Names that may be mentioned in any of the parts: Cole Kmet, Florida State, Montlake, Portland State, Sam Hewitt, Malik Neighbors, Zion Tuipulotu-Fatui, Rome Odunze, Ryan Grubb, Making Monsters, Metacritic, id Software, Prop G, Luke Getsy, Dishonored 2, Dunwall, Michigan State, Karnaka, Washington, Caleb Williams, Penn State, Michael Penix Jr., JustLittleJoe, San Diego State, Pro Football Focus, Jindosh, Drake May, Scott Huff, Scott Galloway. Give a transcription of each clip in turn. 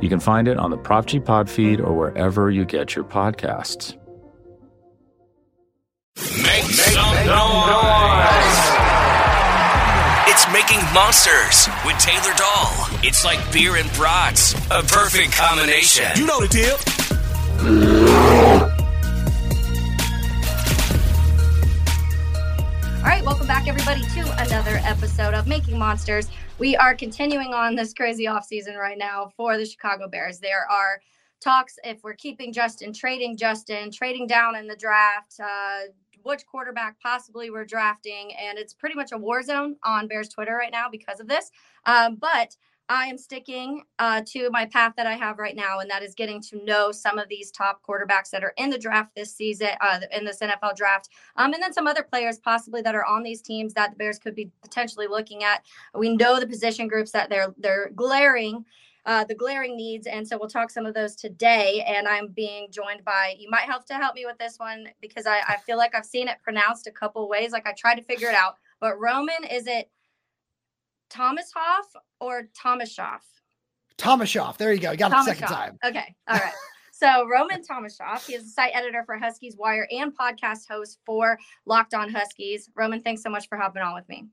You can find it on the Prop G Pod feed or wherever you get your podcasts. Make some noise. It's Making Monsters with Taylor Dahl. It's like beer and brats, a perfect combination. You know the deal. All right, welcome back, everybody, to another episode of Making Monsters. We are continuing on this crazy offseason right now for the Chicago Bears. There are talks if we're keeping Justin, trading down in the draft, which quarterback possibly we're drafting. And it's pretty much a war zone on Bears Twitter right now because of this. But I am sticking to my path that I have right now, and that is getting to know some of these top quarterbacks that are in the draft this season, in this NFL draft, and then some other players possibly that are on these teams that the Bears could be potentially looking at. We know the position groups that they're glaring, the glaring needs, and so we'll talk some of those today. And I'm being joined by, you might have to help me with this one because I feel like I've seen it pronounced a couple ways, like I tried to figure it out. But Roman, is it Thomashoff or Thomashoff? Thomashoff. There you go. You got it the second time. Okay. All right. So Roman Thomashoff, he is the site editor for Huskies Wire and podcast host for Locked On Huskies. Roman, thanks so much for hopping on with me.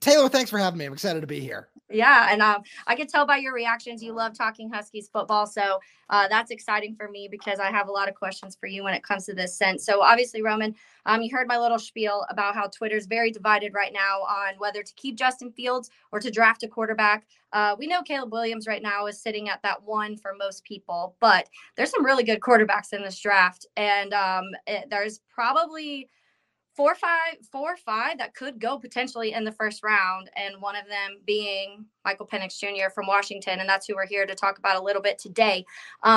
Taylor, thanks for having me. I'm excited to be here. Yeah. And I can tell by your reactions, you love talking Huskies football. So that's exciting for me because I have a lot of questions for you when it comes to this sense. So obviously, Roman, you heard my little spiel about how Twitter's very divided right now on whether to keep Justin Fields or to draft a quarterback. We know Caleb Williams right now is sitting at that one for most people, but there's some really good quarterbacks in this draft. And there's probably four or five that could go potentially in the first round, and one of them being Michael Penix Jr. from Washington, and that's who we're here to talk about a little bit today.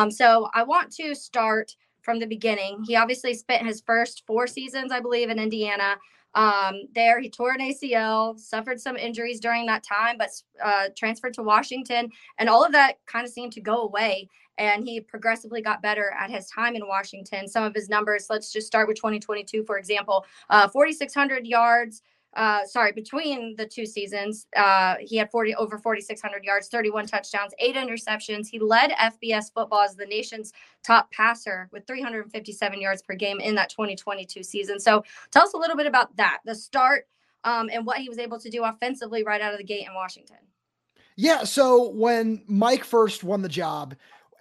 So I want to start from the beginning. He obviously spent his first 4 seasons, I believe, in Indiana. There he tore an ACL, suffered some injuries during that time, but transferred to Washington, and all of that kind of seemed to go away. And he progressively got better at his time in Washington. Some of his numbers, let's just start with 2022, for example, 4,600 yards. Between the two seasons, he had over 4,600 yards, 31 touchdowns, 8 interceptions. He led FBS football as the nation's top passer with 357 yards per game in that 2022 season. So tell us a little bit about that, the start, and what he was able to do offensively right out of the gate in Washington. Yeah, so when Mike first won the job,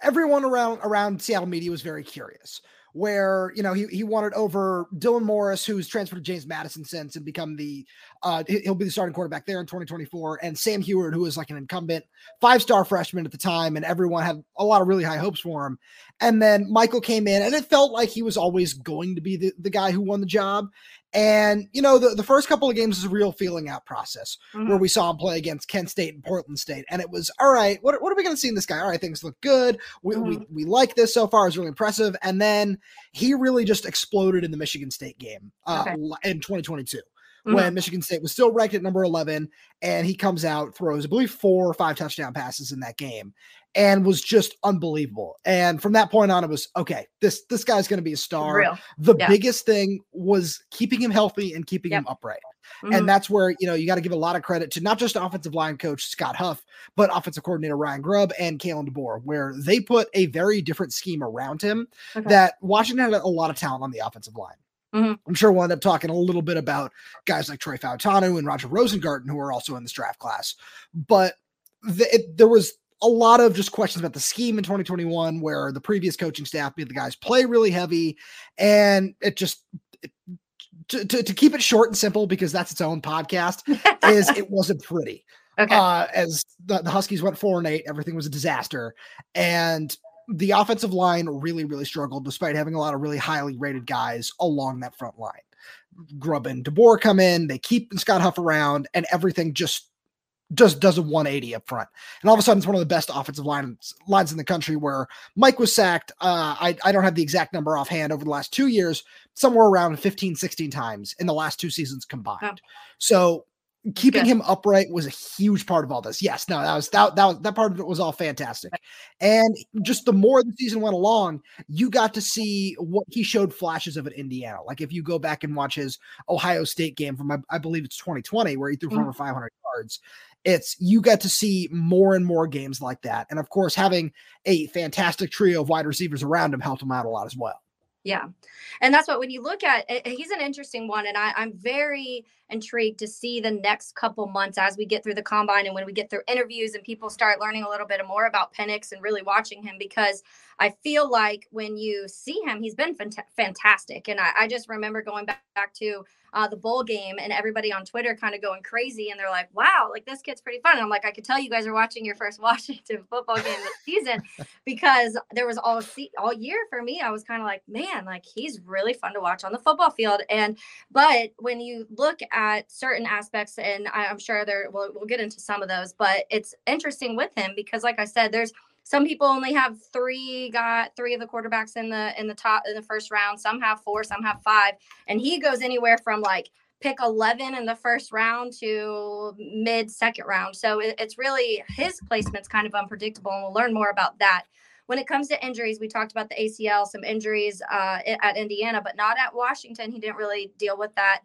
everyone around Seattle media was very curious where, you know, he wanted over Dylan Morris, who's transferred to James Madison since and become he'll be the starting quarterback there in 2024. And Sam Hewitt, who was like an incumbent 5-star freshman at the time. And everyone had a lot of really high hopes for him. And then Michael came in and it felt like he was always going to be the guy who won the job. And, you know, the first couple of games is a real feeling out process where we saw him play against Kent State and Portland State. And it was, all right, what are we going to see in this guy? All right, things look good. We like this so far. It's really impressive. And then he really just exploded in the Michigan State game in 2022 when Michigan State was still ranked at number 11. And he comes out, throws, I believe, 4 or 5 touchdown passes in that game and was just unbelievable. And from that point on, it was, okay, this guy's going to be a star. Real. The biggest thing was keeping him healthy and keeping him upright. And that's where, you know, you got to give a lot of credit to not just offensive line coach Scott Huff, but offensive coordinator Ryan Grubb and Kalen DeBoer, where they put a very different scheme around him that Washington had a lot of talent on the offensive line. I'm sure we'll end up talking a little bit about guys like Troy Fautanu and Roger Rosengarten, who are also in this draft class. But there was a lot of just questions about the scheme in 2021, where the previous coaching staff made the guys play really heavy. And it just, to keep it short and simple, because that's its own podcast, is it wasn't pretty. Okay. As the Huskies went 4-8, everything was a disaster. And the offensive line really, really struggled despite having a lot of really highly rated guys along that front line. Grubb and DeBoer come in, they keep Scott Huff around, and everything just just does a 180 up front. And all of a sudden, it's one of the best offensive lines in the country where Mike was sacked. I don't have the exact number offhand over the last 2 years, somewhere around 15, 16 times in the last two seasons combined. Wow. So keeping him upright was a huge part of all this. Yes. No, that part of it was all fantastic. And just the more the season went along, you got to see what he showed flashes of at Indiana. Like if you go back and watch his Ohio State game from, I believe it's 2020, where he threw for over 500 yards. You get to see more and more games like that. And of course, having a fantastic trio of wide receivers around him helped him out a lot as well. Yeah. And that's what, when you look at it, he's an interesting one. And I'm very intrigued to see the next couple months as we get through the combine and when we get through interviews and people start learning a little bit more about Penix and really watching him, because I feel like when you see him, he's been fantastic. And I just remember going back to the bowl game and everybody on Twitter kind of going crazy. And they're like, wow, like this kid's pretty fun. And I'm like, I could tell you guys are watching your first Washington football game this season, because there was all year for me, I was kind of like, man, like he's really fun to watch on the football field. But when you look at certain aspects, and I'm sure we'll get into some of those, but it's interesting with him because like I said, there's some people only have got three of the quarterbacks in the top in the first round. Some have four, some have five. And he goes anywhere from like pick 11 in the first round to mid second round. So it's really, his placement's kind of unpredictable, and we'll learn more about that. When it comes to injuries, we talked about the ACL, some injuries at Indiana, but not at Washington. He didn't really deal with that.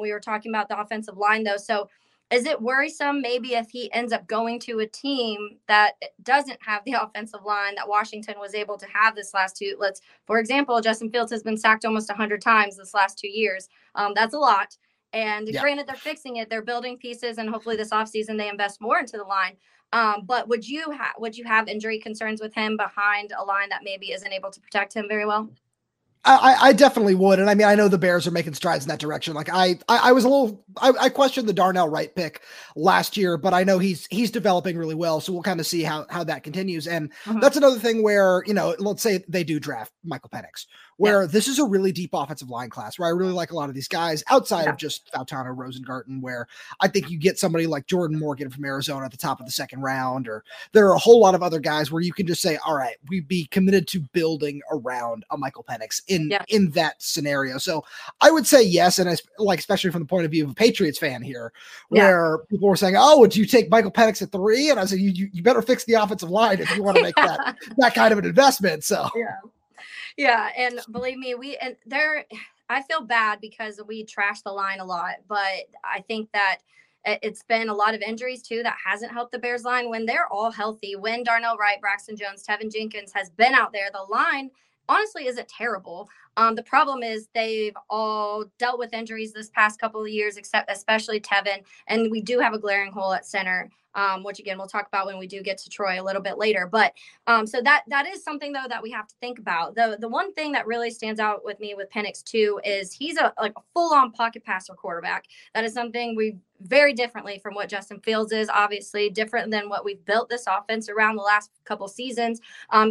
We were talking about the offensive line though. So is it worrisome maybe if he ends up going to a team that doesn't have the offensive line that Washington was able to have this last two? For example, Justin Fields has been sacked almost 100 times this last 2 years. That's a lot. And granted, they're fixing it. They're building pieces, and hopefully this offseason they invest more into the line. But would you have injury concerns with him behind a line that maybe isn't able to protect him very well? I definitely would. And I mean, I know the Bears are making strides in that direction. Like I questioned the Darnell Wright pick last year, but I know he's developing really well. So we'll kind of see how that continues. And that's another thing where, you know, let's say they do draft Michael Penix, where this is a really deep offensive line class where I really like a lot of these guys outside of just Fautanu, Rosengarten, where I think you get somebody like Jordan Morgan from Arizona at the top of the second round, or there are a whole lot of other guys where you can just say, all right, we'd be committed to building around a Michael Penix in that scenario. So I would say yes. And especially from the point of view of a Patriots fan here, where people were saying, oh, would you take Michael Penix at 3? And I said, you better fix the offensive line if you want to make that kind of an investment. So, yeah. And believe me, I feel bad because we trash the line a lot, but I think that it's been a lot of injuries too that hasn't helped the Bears line when they're all healthy. When Darnell Wright, Braxton Jones, Tevin Jenkins has been out there, the line honestly isn't terrible. The problem is they've all dealt with injuries this past couple of years, especially Tevin. And we do have a glaring hole at center, which again, we'll talk about when we do get to Troy a little bit later. But so that is something though, that we have to think about. The one thing that really stands out with me with Penix too, is he's a full on pocket passer quarterback. That is something very differently from what Justin Fields is, obviously different than what we've built this offense around the last couple seasons,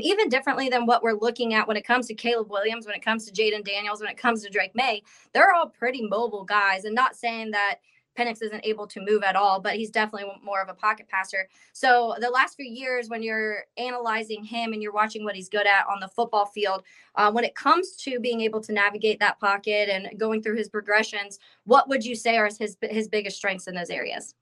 even differently than what we're looking at when it comes to Caleb Williams, when it comes to Jaden Daniels, when it comes to Drake May. They're all pretty mobile guys, and not saying that Penix isn't able to move at all, but he's definitely more of a pocket passer. So the last few years when you're analyzing him and you're watching what he's good at on the football field, when it comes to being able to navigate that pocket and going through his progressions, what would you say are his biggest strengths in those areas?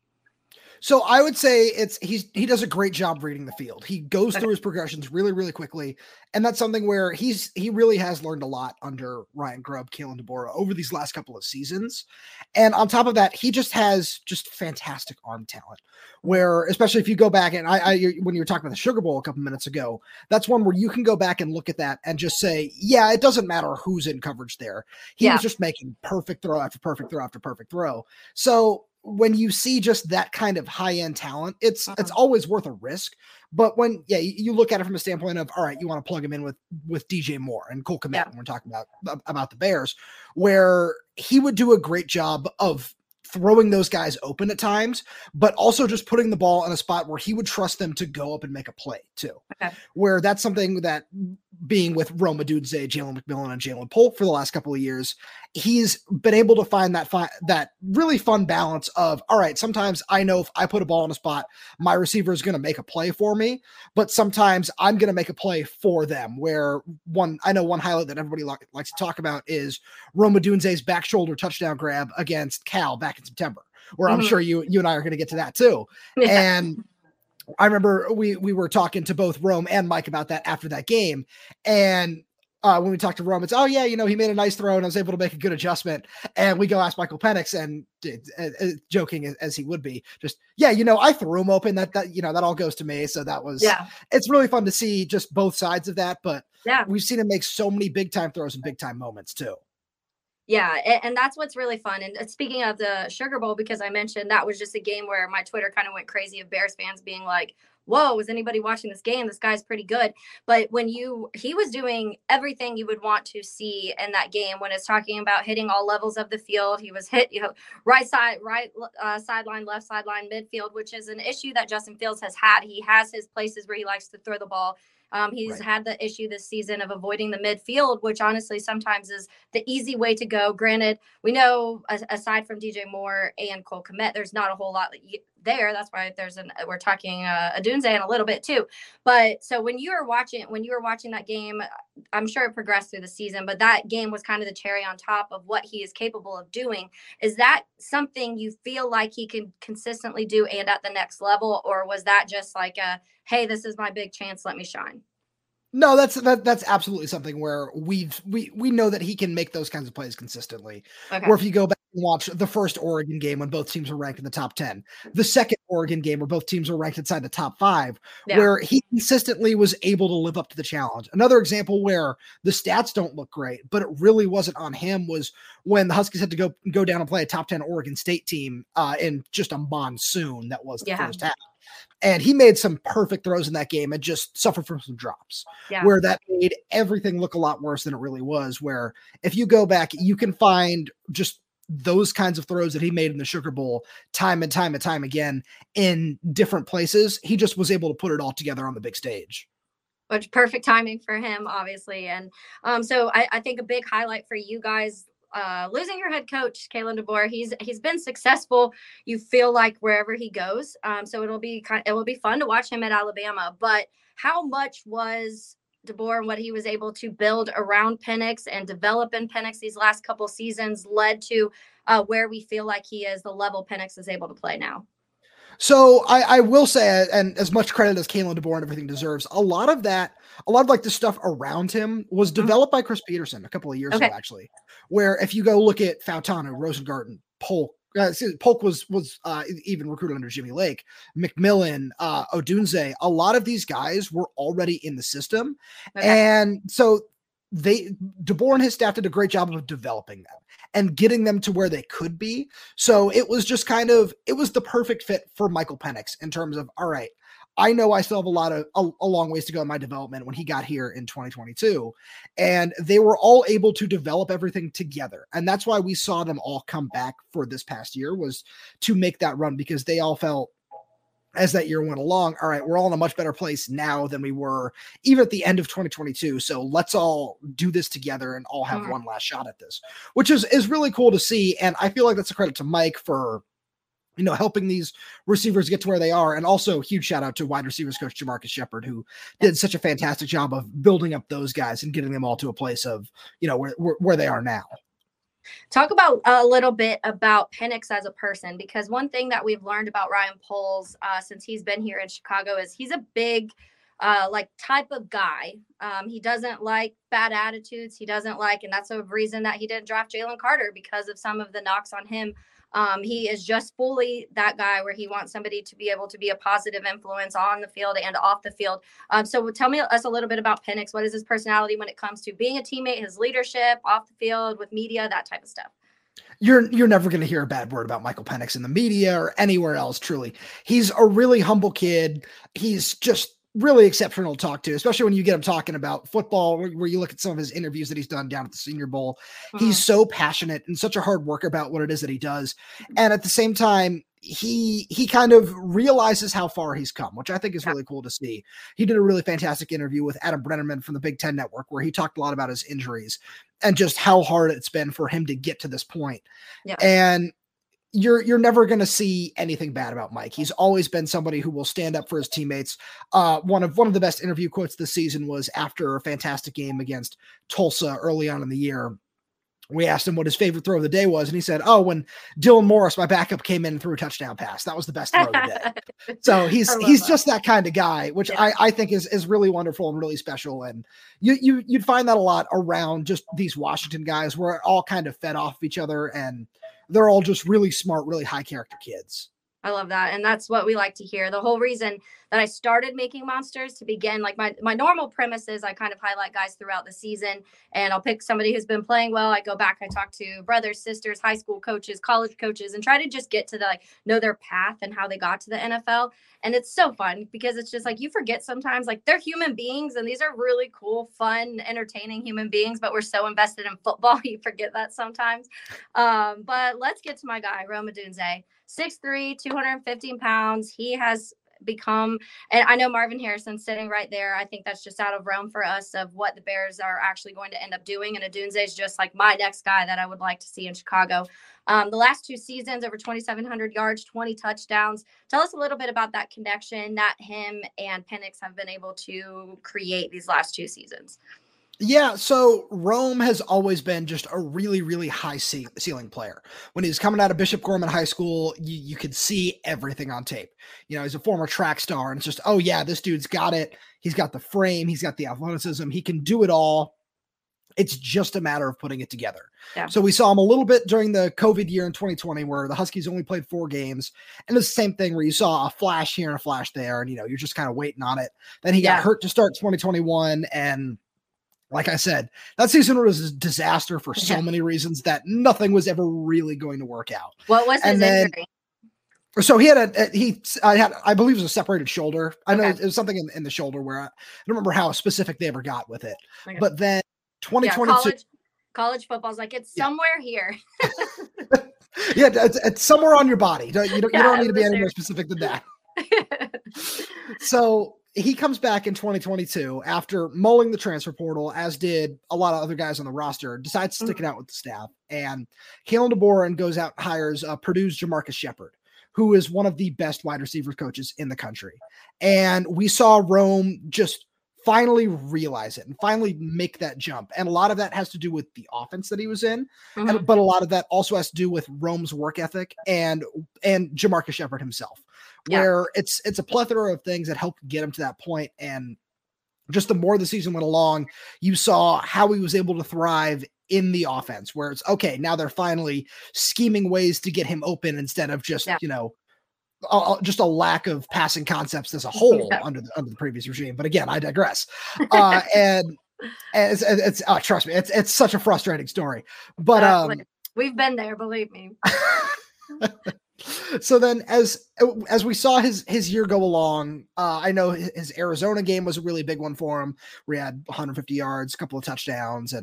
So I would say he does a great job reading the field. He goes through his progressions really, really quickly. And that's something where he really has learned a lot under Ryan Grubb, Kalen DeBoer over these last couple of seasons. And on top of that, he just has fantastic arm talent, where, especially if you go back and when you were talking about the Sugar Bowl a couple minutes ago, that's one where you can go back and look at that and just say, yeah, it doesn't matter who's in coverage there. He was just making perfect throw after perfect throw after perfect throw. So when you see just that kind of high-end talent, it's always worth a risk. But when, you look at it from a standpoint of, all right, you want to plug him in with DJ Moore and Cole Kmet when we're talking about the Bears, where he would do a great job of throwing those guys open at times, but also just putting the ball in a spot where he would trust them to go up and make a play too, where that's something that being with Rome Odunze, Jalen McMillan, and Ja'Lynn Polk for the last couple of years, he's been able to find that really fun balance of, all right, sometimes I know if I put a ball in a spot, my receiver is going to make a play for me, but sometimes I'm going to make a play for them. Where one highlight that everybody likes to talk about is Rome Odunze's back shoulder touchdown grab against Cal back in September, where I'm sure you and I are going to get to that too. Yeah. And I remember we were talking to both Rome and Mike about that after that game. And when we talked to Rome, it's, oh yeah, he made a nice throw and I was able to make a good adjustment. And we go ask Michael Penix, and joking as he would be, just, yeah, I threw him open, that all goes to me. So that was, it's really fun to see just both sides of that, but we've seen him make so many big time throws and big time moments too. Yeah, and that's what's really fun. And speaking of the Sugar Bowl, because I mentioned that was just a game where my Twitter kind of went crazy of Bears fans being like, whoa, was anybody watching this game? This guy's pretty good. But when he was doing everything you would want to see in that game, when it's talking about hitting all levels of the field, he was hit, right sideline, left sideline, midfield, which is an issue that Justin Fields has had. He has his places where he likes to throw the ball. He's had the issue this season of avoiding the midfield, which honestly sometimes is the easy way to go. Granted, we know aside from DJ Moore and Cole Kmet, there's not a whole lot there. That's why we're talking Odunze in a little bit too. But so when you were watching that game, I'm sure it progressed through the season, but that game was kind of the cherry on top of what he is capable of doing. Is that something you feel like he can consistently do and at the next level? Or was that just like a, hey, this is my big chance, let me shine? No, that's absolutely something where we know that he can make those kinds of plays consistently. Okay. Or if you go back and watch the first Oregon game when both teams were ranked in the top 10, the second Oregon game where both teams were ranked inside the top 5, where he consistently was able to live up to the challenge. Another example where the stats don't look great, but it really wasn't on him, was when the Huskies had to go down and play a top 10 Oregon State team in just a monsoon that was the first half. And he made some perfect throws in that game and just suffered from some drops where that made everything look a lot worse than it really was, where if you go back, you can find just those kinds of throws that he made in the Sugar Bowl time and time and time again in different places. He just was able to put it all together on the big stage. Which perfect timing for him, obviously. And so I think a big highlight for you guys, losing your head coach, Kalen DeBoer, he's been successful, you feel like, wherever he goes. So it will be fun to watch him at Alabama. But how much was DeBoer and what he was able to build around Penix and develop in Penix these last couple seasons led to where we feel like he is, the level Penix is able to play now? So I will say, and as much credit as Kalen DeBoer and everything deserves, a lot of the stuff around him was developed by Chris Peterson a couple of years ago, actually, where if you go look at Fautanu, Rosengarten, Polk was even recruited under Jimmy Lake, McMillan, Odunze, a lot of these guys were already in the system. And so DeBoer and his staff did a great job of developing them and getting them to where they could be. So it was just it was the perfect fit for Michael Penix in terms of, all right, I know I still have a long ways to go in my development when he got here in 2022, and they were all able to develop everything together. And that's why we saw them all come back for this past year, was to make that run, because they all felt, as that year went along, all right, we're all in a much better place now than we were even at the end of 2022. So let's all do this together and all have one last shot at this, which is really cool to see. And I feel like that's a credit to Mike for, helping these receivers get to where they are. And also huge shout out to wide receivers coach Jamarcus Shepherd, who did such a fantastic job of building up those guys and getting them all to a place of, where they are now. Talk about a little bit about Penix as a person, because one thing that we've learned about Ryan Poles since he's been here in Chicago is he's a big type of guy. He doesn't like bad attitudes. He doesn't like, and that's a reason that he didn't draft Jalen Carter, because of some of the knocks on him. He is just fully that guy where he wants somebody to be able to be a positive influence on the field and off the field. So tell us a little bit about Penix. What is his personality when it comes to being a teammate, his leadership, off the field, with media, that type of stuff? You're never going to hear a bad word about Michael Penix in the media or anywhere else, truly. He's a really humble kid. He's just really exceptional to talk to, especially when you get him talking about football, where you look at some of his interviews that he's done down at the Senior Bowl. He's so passionate and such a hard worker about what it is that he does. And at the same time, he kind of realizes how far he's come, which I think is really cool to see. He did a really fantastic interview with Adam Brennerman from the Big Ten Network where he talked a lot about his injuries and just how hard it's been for him to get to this point. Yeah. And you're never going to see anything bad about Mike. He's always been somebody who will stand up for his teammates. One of the best interview quotes this season was after a fantastic game against Tulsa early on in the year. We asked him what his favorite throw of the day was, and he said, "Oh, when Dylan Morris, my backup, came in and threw a touchdown pass. That was the best throw of the day." So he's just that kind of guy, which I think is really wonderful and really special. And you'd find that a lot around just these Washington guys, where it all kind of fed off of each other, and they're all just really smart, really high character kids. I love that. And that's what we like to hear. The whole reason that I started making monsters to begin, like my normal premise is I kind of highlight guys throughout the season and I'll pick somebody who's been playing well. I go back, I talk to brothers, sisters, high school coaches, college coaches, and try to just get to know their path and how they got to the NFL. And it's so fun because it's just like, you forget sometimes, like, they're human beings and these are really cool, fun, entertaining human beings, but we're so invested in football. You forget that sometimes. But let's get to my guy, Rome Odunze. 6'3", 215 pounds. He has become, and I know Marvin Harrison sitting right there. I think that's just out of realm for us of what the Bears are actually going to end up doing. And Odunze is just like my next guy that I would like to see in Chicago. The last two seasons, over 2,700 yards, 20 touchdowns. Tell us a little bit about that connection that him and Penix have been able to create these last two seasons. Yeah, so Rome has always been just a really, really high ceiling player. When he was coming out of Bishop Gorman High School, you could see everything on tape. You know, he's a former track star, and it's just, oh yeah, this dude's got it. He's got the frame. He's got the athleticism. He can do it all. It's just a matter of putting it together. Yeah. So we saw him a little bit during the COVID year in 2020 where the Huskies only played 4 games. And it's the same thing where you saw a flash here and a flash there, and, you know, you're just kind of waiting on it. Then he got hurt to start 2021, and like I said, that season was a disaster for so many reasons that nothing was ever really going to work out. What was his injury? So he had I believe it was a separated shoulder. I know it was something in the shoulder where I don't remember how specific they ever got with it. Okay. But then 2022. Yeah, college football's like, it's somewhere here. Yeah, it's somewhere on your body. You don't need to be any more specific than that. So he comes back in 2022 after mulling the transfer portal, as did a lot of other guys on the roster, decides to stick it out with the staff. And Kalen DeBoer and goes out and hires Purdue's Jamarcus Shepherd, who is one of the best wide receiver coaches in the country. And we saw Rome just finally realize it and finally make that jump. And a lot of that has to do with the offense that he was in, but a lot of that also has to do with Rome's work ethic and Jamarcus Shepherd himself. Where it's a plethora of things that helped get him to that point. And just the more the season went along, you saw how he was able to thrive in the offense, where it's, okay, now they're finally scheming ways to get him open instead of just, you know, just a lack of passing concepts as a whole under the previous regime. But again, I digress. And it's trust me, it's such a frustrating story. But we've been there, believe me. So then as we saw his year go along, I know his Arizona game was a really big one for him. We had 150 yards, a couple of touchdowns,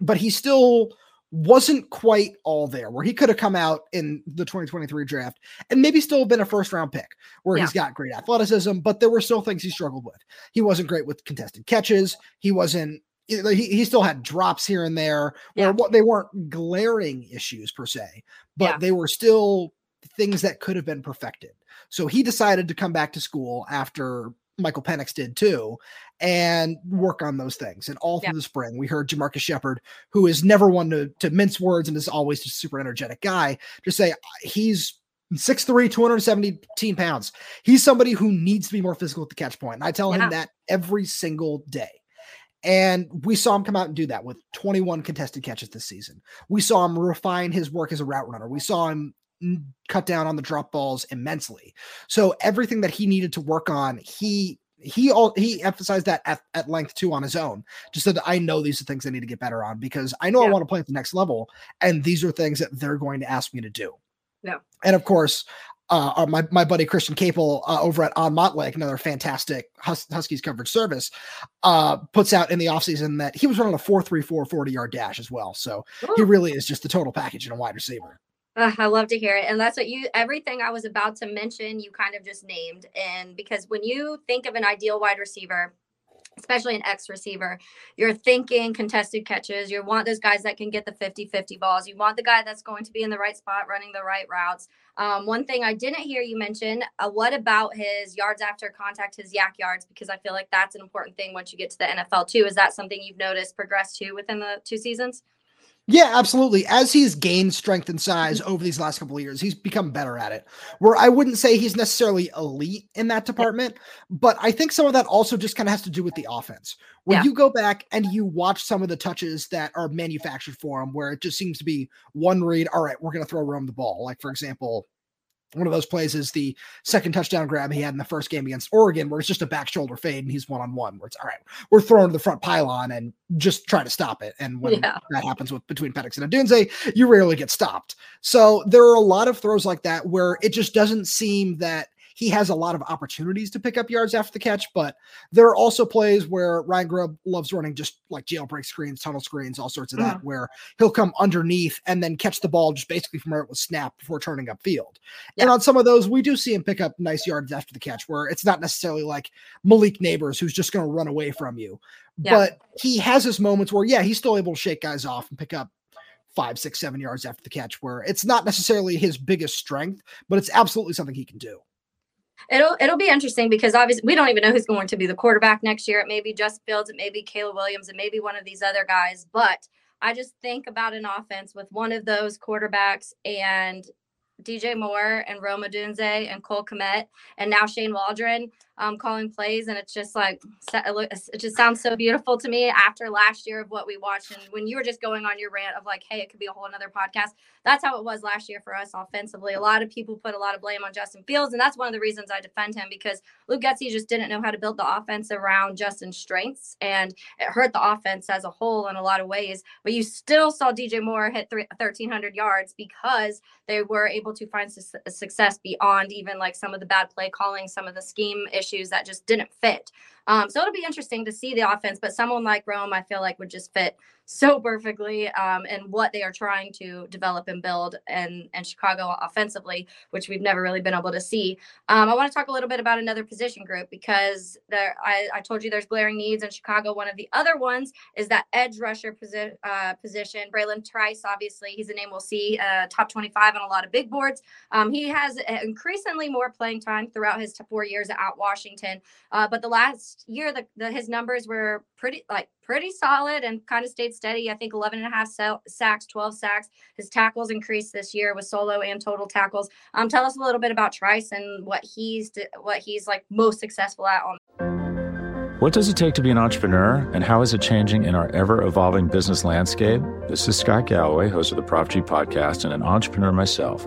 but he still wasn't quite all there, where he could have come out in the 2023 draft and maybe still been a first round pick, where he's got great athleticism, but there were still things he struggled with. He wasn't great with contested catches. He still had drops here and there, where they weren't glaring issues per se, but they were still things that could have been perfected. So he decided to come back to school after Michael Penix did too, and work on those things. And all through the spring, we heard Jamarcus Shepherd, who is never one to mince words and is always just a super energetic guy, just say he's 6'3", 217 pounds. He's somebody who needs to be more physical at the catch point. And I tell him that every single day. And we saw him come out and do that with 21 contested catches this season. We saw him refine his work as a route runner. We saw him cut down on the drop balls immensely. So everything that he needed to work on, he emphasized that at length too on his own. Just that I know these are things I need to get better on, because I know I want to play at the next level, and these are things that they're going to ask me to do. Yeah. And of course, my buddy Christian Capel over at On Montlake, another fantastic Huskies coverage service, puts out in the offseason that he was running a 4.34 40-yard dash as well. So he really is just the total package in a wide receiver. I love to hear it. And that's what everything I was about to mention, you kind of just named. And because when you think of an ideal wide receiver, especially an X receiver, you're thinking contested catches. You want those guys that can get the 50-50 balls. You want the guy that's going to be in the right spot, running the right routes. One thing I didn't hear you mention, what about his yards after contact, his yak yards? Because I feel like that's an important thing once you get to the NFL too. Is that something you've noticed progress to within the two seasons? Yeah, absolutely. As he's gained strength and size over these last couple of years, he's become better at it, where I wouldn't say he's necessarily elite in that department, but I think some of that also just kind of has to do with the offense. When you go back and you watch some of the touches that are manufactured for him, where it just seems to be one read, all right, we're going to throw Rome the ball. Like, for example, one of those plays is the second touchdown grab he had in the first game against Oregon, where it's just a back shoulder fade and he's one-on-one, where it's all right, we're throwing to the front pylon and just try to stop it. And when that happens between Penix and Odunze, you rarely get stopped. So there are a lot of throws like that where it just doesn't seem that he has a lot of opportunities to pick up yards after the catch, but there are also plays where Ryan Grubb loves running just like jailbreak screens, tunnel screens, all sorts of that, where he'll come underneath and then catch the ball just basically from where it was snapped before turning upfield. Yeah. And on some of those, we do see him pick up nice yards after the catch, where it's not necessarily like Malik Neighbors, who's just going to run away from you. Yeah. But he has his moments where, he's still able to shake guys off and pick up 5, 6, 7 yards after the catch, where it's not necessarily his biggest strength, but it's absolutely something he can do. It'll be interesting, because obviously we don't even know who's going to be the quarterback next year. It may be Justin Fields, it may be Caleb Williams, it may be one of these other guys. But I just think about an offense with one of those quarterbacks and DJ Moore and Rome Odunze and Cole Kmet and now Shane Waldron calling plays. And it's just like, it just sounds so beautiful to me after last year of what we watched. And when you were just going on your rant of like, hey, it could be a whole nother podcast. That's how it was last year for us offensively. A lot of people put a lot of blame on Justin Fields. And that's one of the reasons I defend him, because Luke Getsy just didn't know how to build the offense around Justin's strengths. And it hurt the offense as a whole in a lot of ways. But you still saw DJ Moore hit 1,300 yards because they were able to find success beyond even like some of the bad play calling, some of the scheme issues that just didn't fit. So it'll be interesting to see the offense, but someone like Rome, I feel like, would just fit so perfectly in what they are trying to develop and build and Chicago offensively, which we've never really been able to see. I want to talk a little bit about another position group, because I told you there's glaring needs in Chicago. One of the other ones is that edge rusher position. Bralen Trice, obviously, he's a name we'll see top 25 on a lot of big boards. He has increasingly more playing time throughout his 4 years at Washington, but the last year his numbers were pretty solid and kind of stayed steady. I think 11.5 sacks, 12 sacks. His tackles increased this year with solo and total tackles. Tell us a little bit about Trice and what he's like most successful at. What does it take to be an entrepreneur, and how is it changing in our ever-evolving business landscape? This is Scott Galloway, host of the Prop G podcast and an entrepreneur myself.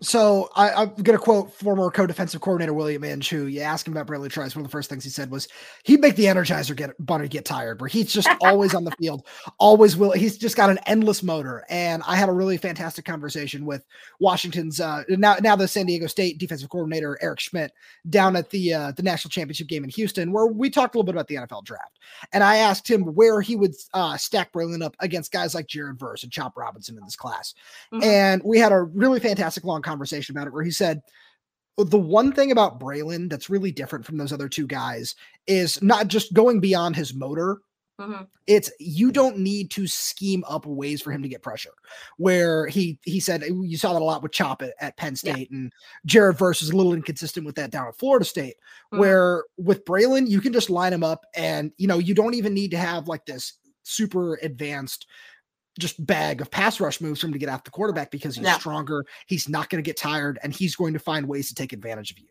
So I'm going to quote former co-defensive coordinator William Inge, who you ask him about Bralen Trice. One of the first things he said was he'd make the Energizer bunny get tired, where he's just always on the field, always will. He's just got an endless motor. And I had a really fantastic conversation with Washington's now the San Diego State defensive coordinator, Eric Schmidt, down at the national championship game in Houston, where we talked a little bit about the NFL draft. And I asked him where he would stack Bralen up against guys like Jared Verse and Chop Robinson in this class. Mm-hmm. And we had a really fantastic long conversation about it, where he said the one thing about Bralen that's really different from those other two guys is not just going beyond his motor, Mm-hmm. It's, you don't need to scheme up ways for him to get pressure, where he said, you saw that a lot with Chop at Penn State, and Jared Verse is a little inconsistent with that down at Florida State, where with Bralen, you can just line him up and, you know, you don't even need to have like this super advanced just bag of pass rush moves for him to get off the quarterback, because he's stronger. He's not going to get tired, and he's going to find ways to take advantage of you.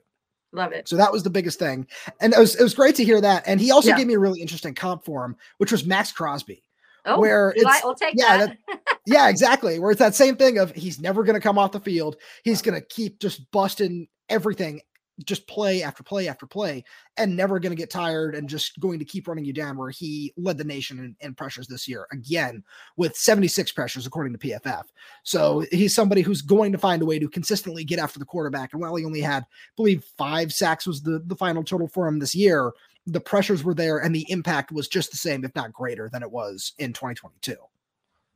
Love it. So that was the biggest thing. And it was great to hear that. And he also gave me a really interesting comp for him, which was Max Crosby. Oh, where we'll take that. Yeah, exactly. Where it's that same thing of, he's never going to come off the field. He's going to keep just busting everything, just play after play after play, and never going to get tired, and just going to keep running you down, where he led the nation in pressures this year, again, with 76 pressures, according to PFF. So he's somebody who's going to find a way to consistently get after the quarterback. And while he only had, I believe, 5 sacks was the final total for him this year, the pressures were there, and the impact was just the same, if not greater, than it was in 2022.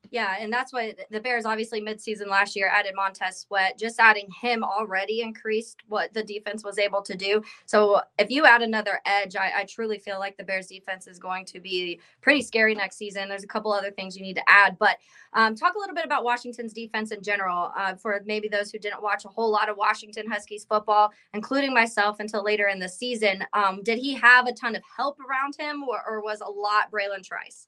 Yeah, and that's why the Bears, obviously midseason last year, added Montez Sweat. Just adding him already increased what the defense was able to do. So if you add another edge, I truly feel like the Bears defense is going to be pretty scary next season. There's a couple other things you need to add, but talk a little bit about Washington's defense in general, for maybe those who didn't watch a whole lot of Washington Huskies football, including myself, until later in the season. Did he have a ton of help around him, or was a lot Bralen Trice?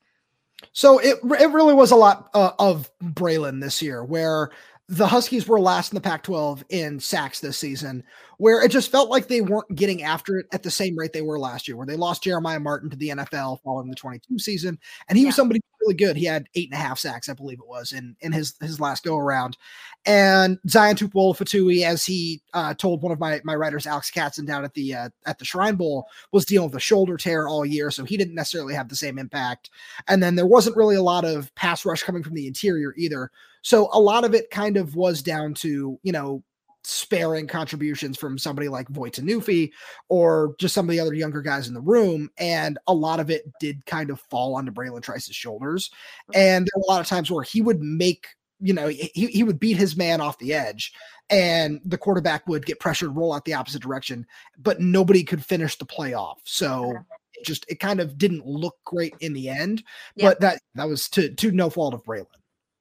So it really was a lot of Bralen this year, where the Huskies were last in the Pac-12 in sacks this season, where it just felt like they weren't getting after it at the same rate they were last year, where they lost Jeremiah Martin to the NFL following the 22 season. And he was somebody really good. He had 8.5 sacks, I believe it was, in his last go around. And Zion Tuipulotu-Fatui, as he told one of my writers, Alex Katzen, down at the Shrine Bowl, was dealing with a shoulder tear all year, so he didn't necessarily have the same impact. And then there wasn't really a lot of pass rush coming from the interior either. So a lot of it kind of was down to, you know, sparing contributions from somebody like Voitanufi or just some of the other younger guys in the room. And a lot of it did kind of fall onto Bralen Trice's shoulders. And there were a lot of times where he would make, you know, he would beat his man off the edge, and the quarterback would get pressured, roll out the opposite direction, but nobody could finish the play off. So it kind of didn't look great in the end, but that was to no fault of Bralen.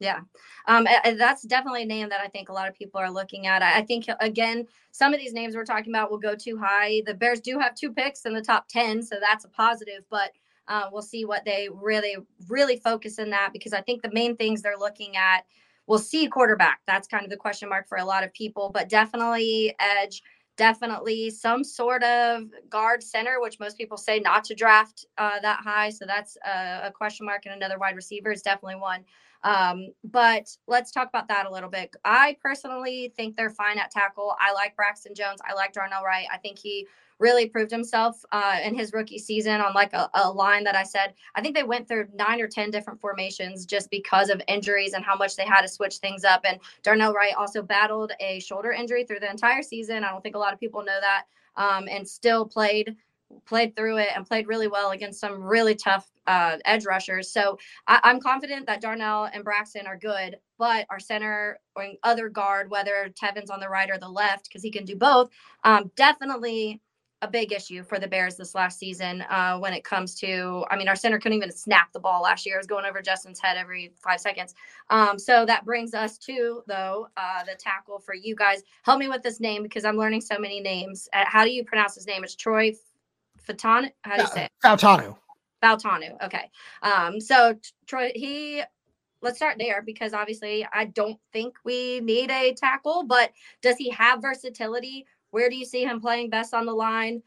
Yeah, that's definitely a name that I think a lot of people are looking at. I think, again, some of these names we're talking about will go too high. The Bears do have 2 picks in the top 10, so that's a positive, but we'll see what they really, really focus in that, because I think the main things they're looking at, we'll see quarterback. That's kind of the question mark for a lot of people, but definitely edge, definitely some sort of guard center, which most people say not to draft that high. So that's a question mark, and another wide receiver is definitely one. But let's talk about that a little bit. I personally think they're fine at tackle. I like Braxton Jones. I like Darnell Wright. I think he really proved himself in his rookie season on like a line that I said, I think they went through 9 or 10 different formations just because of injuries and how much they had to switch things up. And Darnell Wright also battled a shoulder injury through the entire season. I don't think a lot of people know that, and still played through it and played really well against some really tough edge rushers. So I'm confident that Darnell and Braxton are good, but our center or other guard, whether Tevin's on the right or the left, because he can do both, definitely a big issue for the Bears this last season when it comes to, I mean, our center couldn't even snap the ball last year. It was going over Justin's head every 5 seconds. So that brings us to, though, the tackle for you guys. Help me with this name, because I'm learning so many names. How do you pronounce his name? It's Troy Fautanu. How do you say it? Fautanu. Okay. So Troy, let's start there, because obviously I don't think we need a tackle, but does he have versatility? Where do you see him playing best on the line?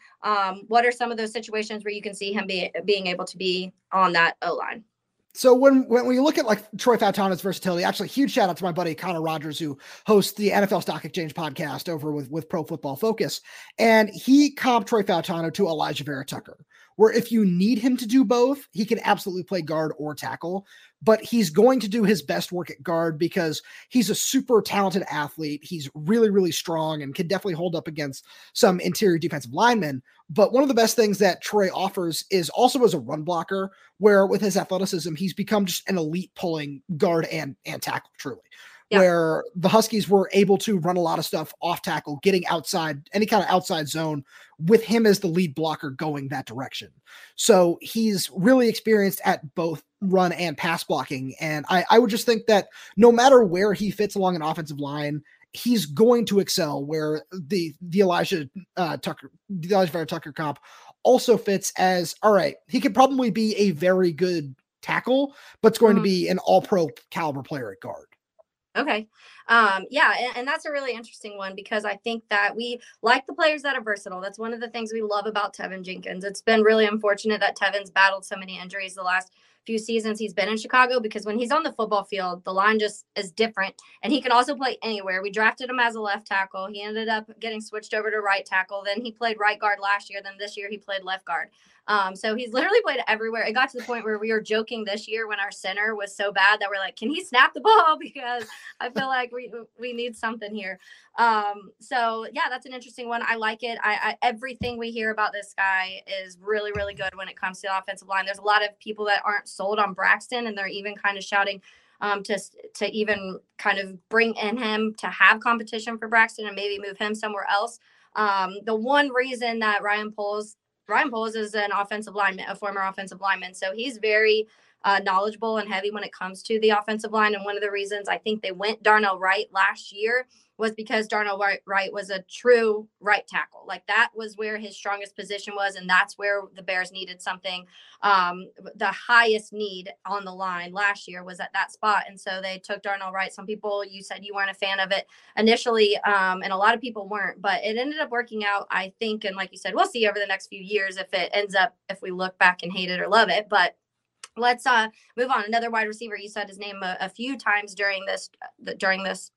What are some of those situations where you can see him being able to be on that O-line? So when we look at like Troy Fautanu's versatility, actually huge shout out to my buddy Connor Rogers, who hosts the NFL Stock Exchange podcast over with Pro Football Focus. And he comped Troy Fautanu to Elijah Vera Tucker, where if you need him to do both, he can absolutely play guard or tackle, but he's going to do his best work at guard because he's a super talented athlete. He's really, really strong and can definitely hold up against some interior defensive linemen. But one of the best things that Troy offers is also as a run blocker, where with his athleticism, he's become just an elite pulling guard and tackle, truly. where the Huskies were able to run a lot of stuff off tackle, getting outside, any kind of outside zone with him as the lead blocker going that direction. So he's really experienced at both run and pass blocking. And I would just think that no matter where he fits along an offensive line, he's going to excel, where the Elijah Vera Tucker comp also fits as, all right, he could probably be a very good tackle, but it's going to be an all-pro caliber player at guard. Okay. And that's a really interesting one, because I think that we like the players that are versatile. That's one of the things we love about Tevin Jenkins. It's been really unfortunate that Tevin's battled so many injuries the last few seasons he's been in Chicago, because when he's on the football field, the line just is different, and he can also play anywhere. We drafted him as a left tackle. He ended up getting switched over to right tackle. Then he played right guard last year. Then this year he played left guard. So he's literally played everywhere. It got to the point where we were joking this year when our center was so bad that we're like, can he snap the ball? Because I feel like we need something here. That's an interesting one. I like it. I everything we hear about this guy is really, really good when it comes to the offensive line. There's a lot of people that aren't sold on Braxton, and they're even kind of shouting to even kind of bring in him to have competition for Braxton and maybe move him somewhere else. The one reason that Ryan Poles is an offensive lineman, a former offensive lineman. So he's very knowledgeable and heavy when it comes to the offensive line. And one of the reasons I think they went Darnell Wright last year was because Darnell Wright was a true right tackle. Like, that was where his strongest position was, and that's where the Bears needed something. The highest need on the line last year was at that spot, and so they took Darnell Wright. Some people, you said you weren't a fan of it initially, and a lot of people weren't, but it ended up working out, I think, and like you said, we'll see over the next few years if we look back and hate it or love it, but let's move on. Another wide receiver, you said his name a few times during this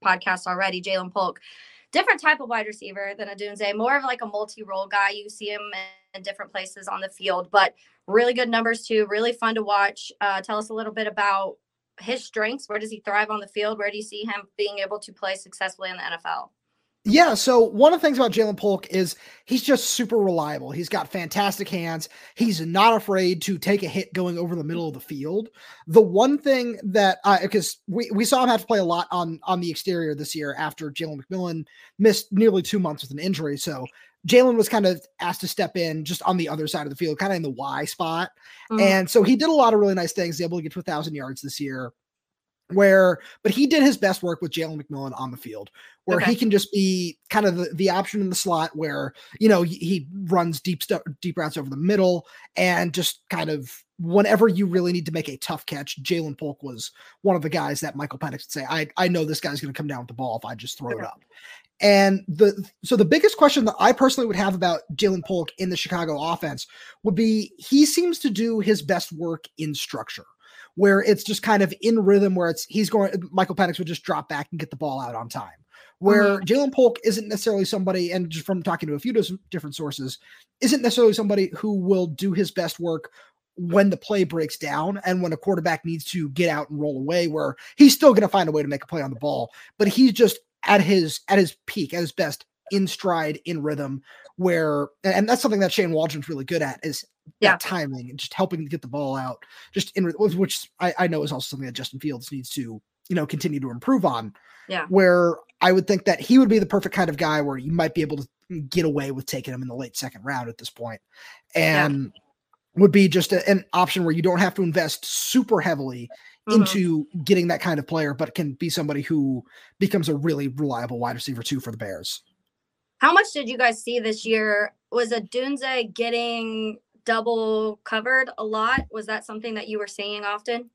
podcast already, Ja'Lynn Polk. Different type of wide receiver than Odunze, more of like a multi-role guy. You see him in different places on the field, but really good numbers too, really fun to watch. Tell us a little bit about his strengths. Where does he thrive on the field? Where do you see him being able to play successfully in the NFL? Yeah, so one of the things about Ja'Lynn Polk is he's just super reliable. He's got fantastic hands. He's not afraid to take a hit going over the middle of the field. The one thing that, because we saw him have to play a lot on the exterior this year after Jalen McMillan missed nearly 2 months with an injury. So Jalen was kind of asked to step in just on the other side of the field, kind of in the Y spot. Mm-hmm. And so he did a lot of really nice things. He's able to get to 1,000 yards this year. But he did his best work with Jalen McMillan on the field, where he can just be kind of the option in the slot, where, you know, he runs deep routes over the middle, and just kind of whenever you really need to make a tough catch, Ja'Lynn Polk was one of the guys that Michael Penix would say, I know this guy's going to come down with the ball if I just throw it up. And the biggest question that I personally would have about Ja'Lynn Polk in the Chicago offense would be, he seems to do his best work in structure, where it's just kind of in rhythm, where Michael Penix would just drop back and get the ball out on time. Where Ja'Lynn Polk isn't necessarily somebody, and just from talking to a few different sources, isn't necessarily somebody who will do his best work when the play breaks down and when a quarterback needs to get out and roll away, where he's still going to find a way to make a play on the ball, but he's just at his peak, at his best, in stride, in rhythm, and that's something that Shane Waldron's really good at, is that timing and just helping to get the ball out, just in, which I know is also something that Justin Fields needs to, you know, continue to improve on. Yeah. Where I would think that he would be the perfect kind of guy where you might be able to get away with taking him in the late second round at this point, and would be just an option where you don't have to invest super heavily into getting that kind of player, but can be somebody who becomes a really reliable wide receiver too for the Bears. How much did you guys see this year? Was Odunze getting double covered a lot? Was that something that you were seeing often?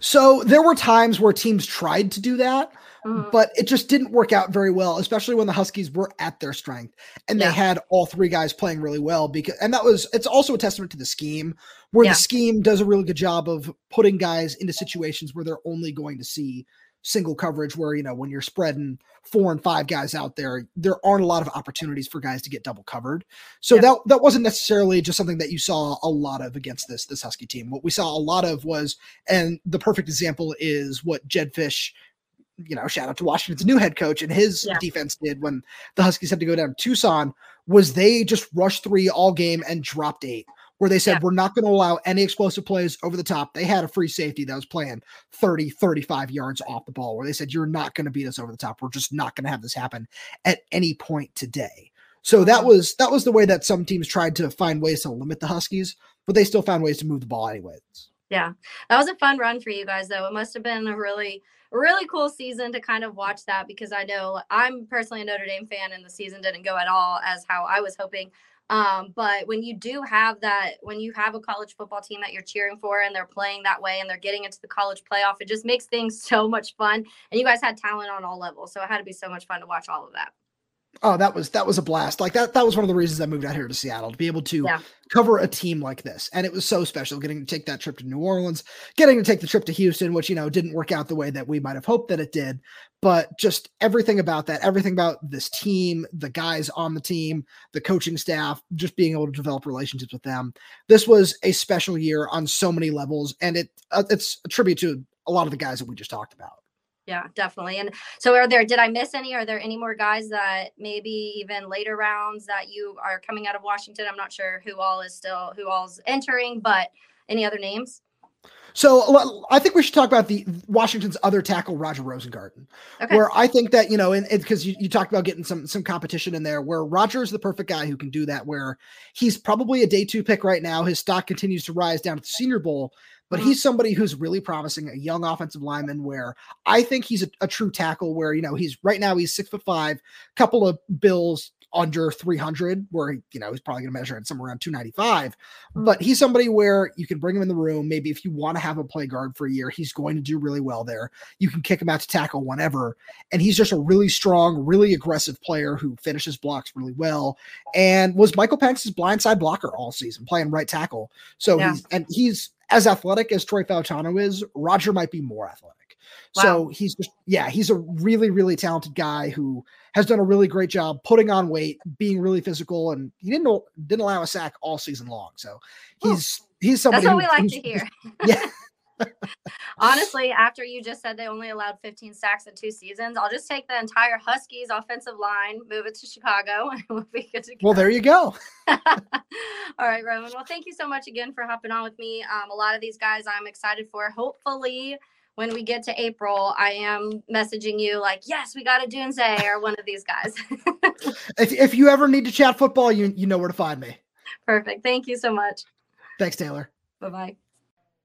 So there were times where teams tried to do that, but it just didn't work out very well, especially when the Huskies were at their strength and they had all three guys playing really well, it's also a testament to the scheme, where the scheme does a really good job of putting guys into situations where they're only going to see single coverage, where, you know, when you're spreading 4 and 5 guys out there aren't a lot of opportunities for guys to get double covered. So that wasn't necessarily just something that you saw a lot of against this Husky team. What we saw a lot of was, and the perfect example is what Jed Fish, you know, shout out to Washington's new head coach, and his defense did when the Huskies had to go down to Tucson, was they just rushed 3 all game and dropped 8. where they said, we're not going to allow any explosive plays over the top. They had a free safety that was playing 30, 35 yards off the ball, where they said, you're not going to beat us over the top. We're just not going to have this happen at any point today. So that was the way that some teams tried to find ways to limit the Huskies, but they still found ways to move the ball anyways. Yeah, that was a fun run for you guys, though. It must have been a really cool season to kind of watch that, because I know I'm personally a Notre Dame fan, and the season didn't go at all as how I was hoping. But when you do have that, when you have a college football team that you're cheering for and they're playing that way and they're getting into the college playoff, it just makes things so much fun. And you guys had talent on all levels, so it had to be so much fun to watch all of that. Oh, that was a blast. Like that was one of the reasons I moved out here to Seattle, to be able to cover a team like this. And it was so special getting to take that trip to New Orleans, getting to take the trip to Houston, which, didn't work out the way that we might've hoped that it did, but just everything about that, everything about this team, the guys on the team, the coaching staff, just being able to develop relationships with them. This was a special year on so many levels. And it's a tribute to a lot of the guys that we just talked about. Yeah, definitely. And so did I miss any? Are there any more guys that maybe even later rounds that you are coming out of Washington? I'm not sure who all's entering, but any other names? So I think we should talk about the Washington's other tackle, Roger Rosengarten, where I think that, because you talked about getting some competition in there, where Roger is the perfect guy who can do that, where he's probably a day two pick right now. His stock continues to rise down at the Senior Bowl, but he's somebody who's really promising, a young offensive lineman, where I think he's a true tackle where, he's 6'5", couple of bills under 300, where, he's probably going to measure it somewhere around 295, but he's somebody where you can bring him in the room. Maybe if you want to have him play guard for a year, he's going to do really well there. You can kick him out to tackle whenever. And he's just a really strong, really aggressive player who finishes blocks really well. And was Michael Penix's blindside blocker all season, playing right tackle. So he's as athletic as Troy Fautanu is. Roger might be more athletic. Wow. So he's a really, really talented guy who has done a really great job putting on weight, being really physical, and he didn't allow a sack all season long. So he's somebody. That's what we like to hear. Yeah. Honestly, after you just said they only allowed 15 sacks in two seasons, I'll just take the entire Huskies offensive line, move it to Chicago, and we'll be good to go. Well, there you go. All right, Roman. Well, thank you so much again for hopping on with me. A lot of these guys I'm excited for. Hopefully, when we get to April, I am messaging you like, yes, we got a Odunze or one of these guys. If you ever need to chat football, you know where to find me. Perfect. Thank you so much. Thanks, Taylor. Bye-bye.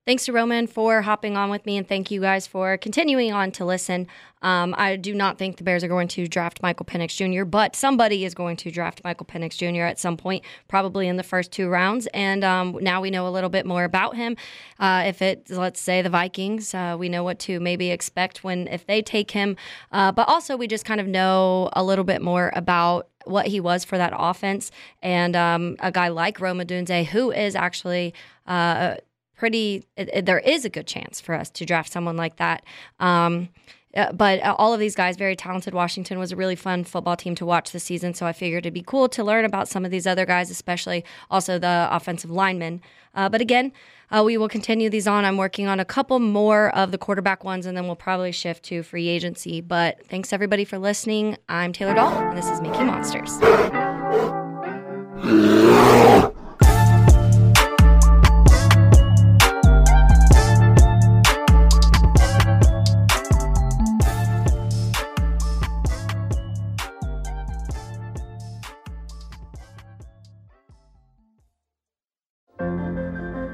Thanks to Roman for hopping on with me, and thank you guys for continuing on to listen. I do not think the Bears are going to draft Michael Penix Jr., but somebody is going to draft Michael Penix Jr. at some point, probably in the first two rounds. And now we know a little bit more about him. Let's say the Vikings, we know what to maybe expect if they take him. But also we just kind of know a little bit more about what he was for that offense. And a guy like Rome Odunze, who is actually there is a good chance for us to draft someone like that. But all of these guys, very talented. Washington was a really fun football team to watch this season, so I figured it'd be cool to learn about some of these other guys, especially also the offensive linemen. But again, we will continue these on. I'm working on a couple more of the quarterback ones, and then we'll probably shift to free agency. But thanks, everybody, for listening. I'm Taylor Dahl, and this is Mickey Monsters.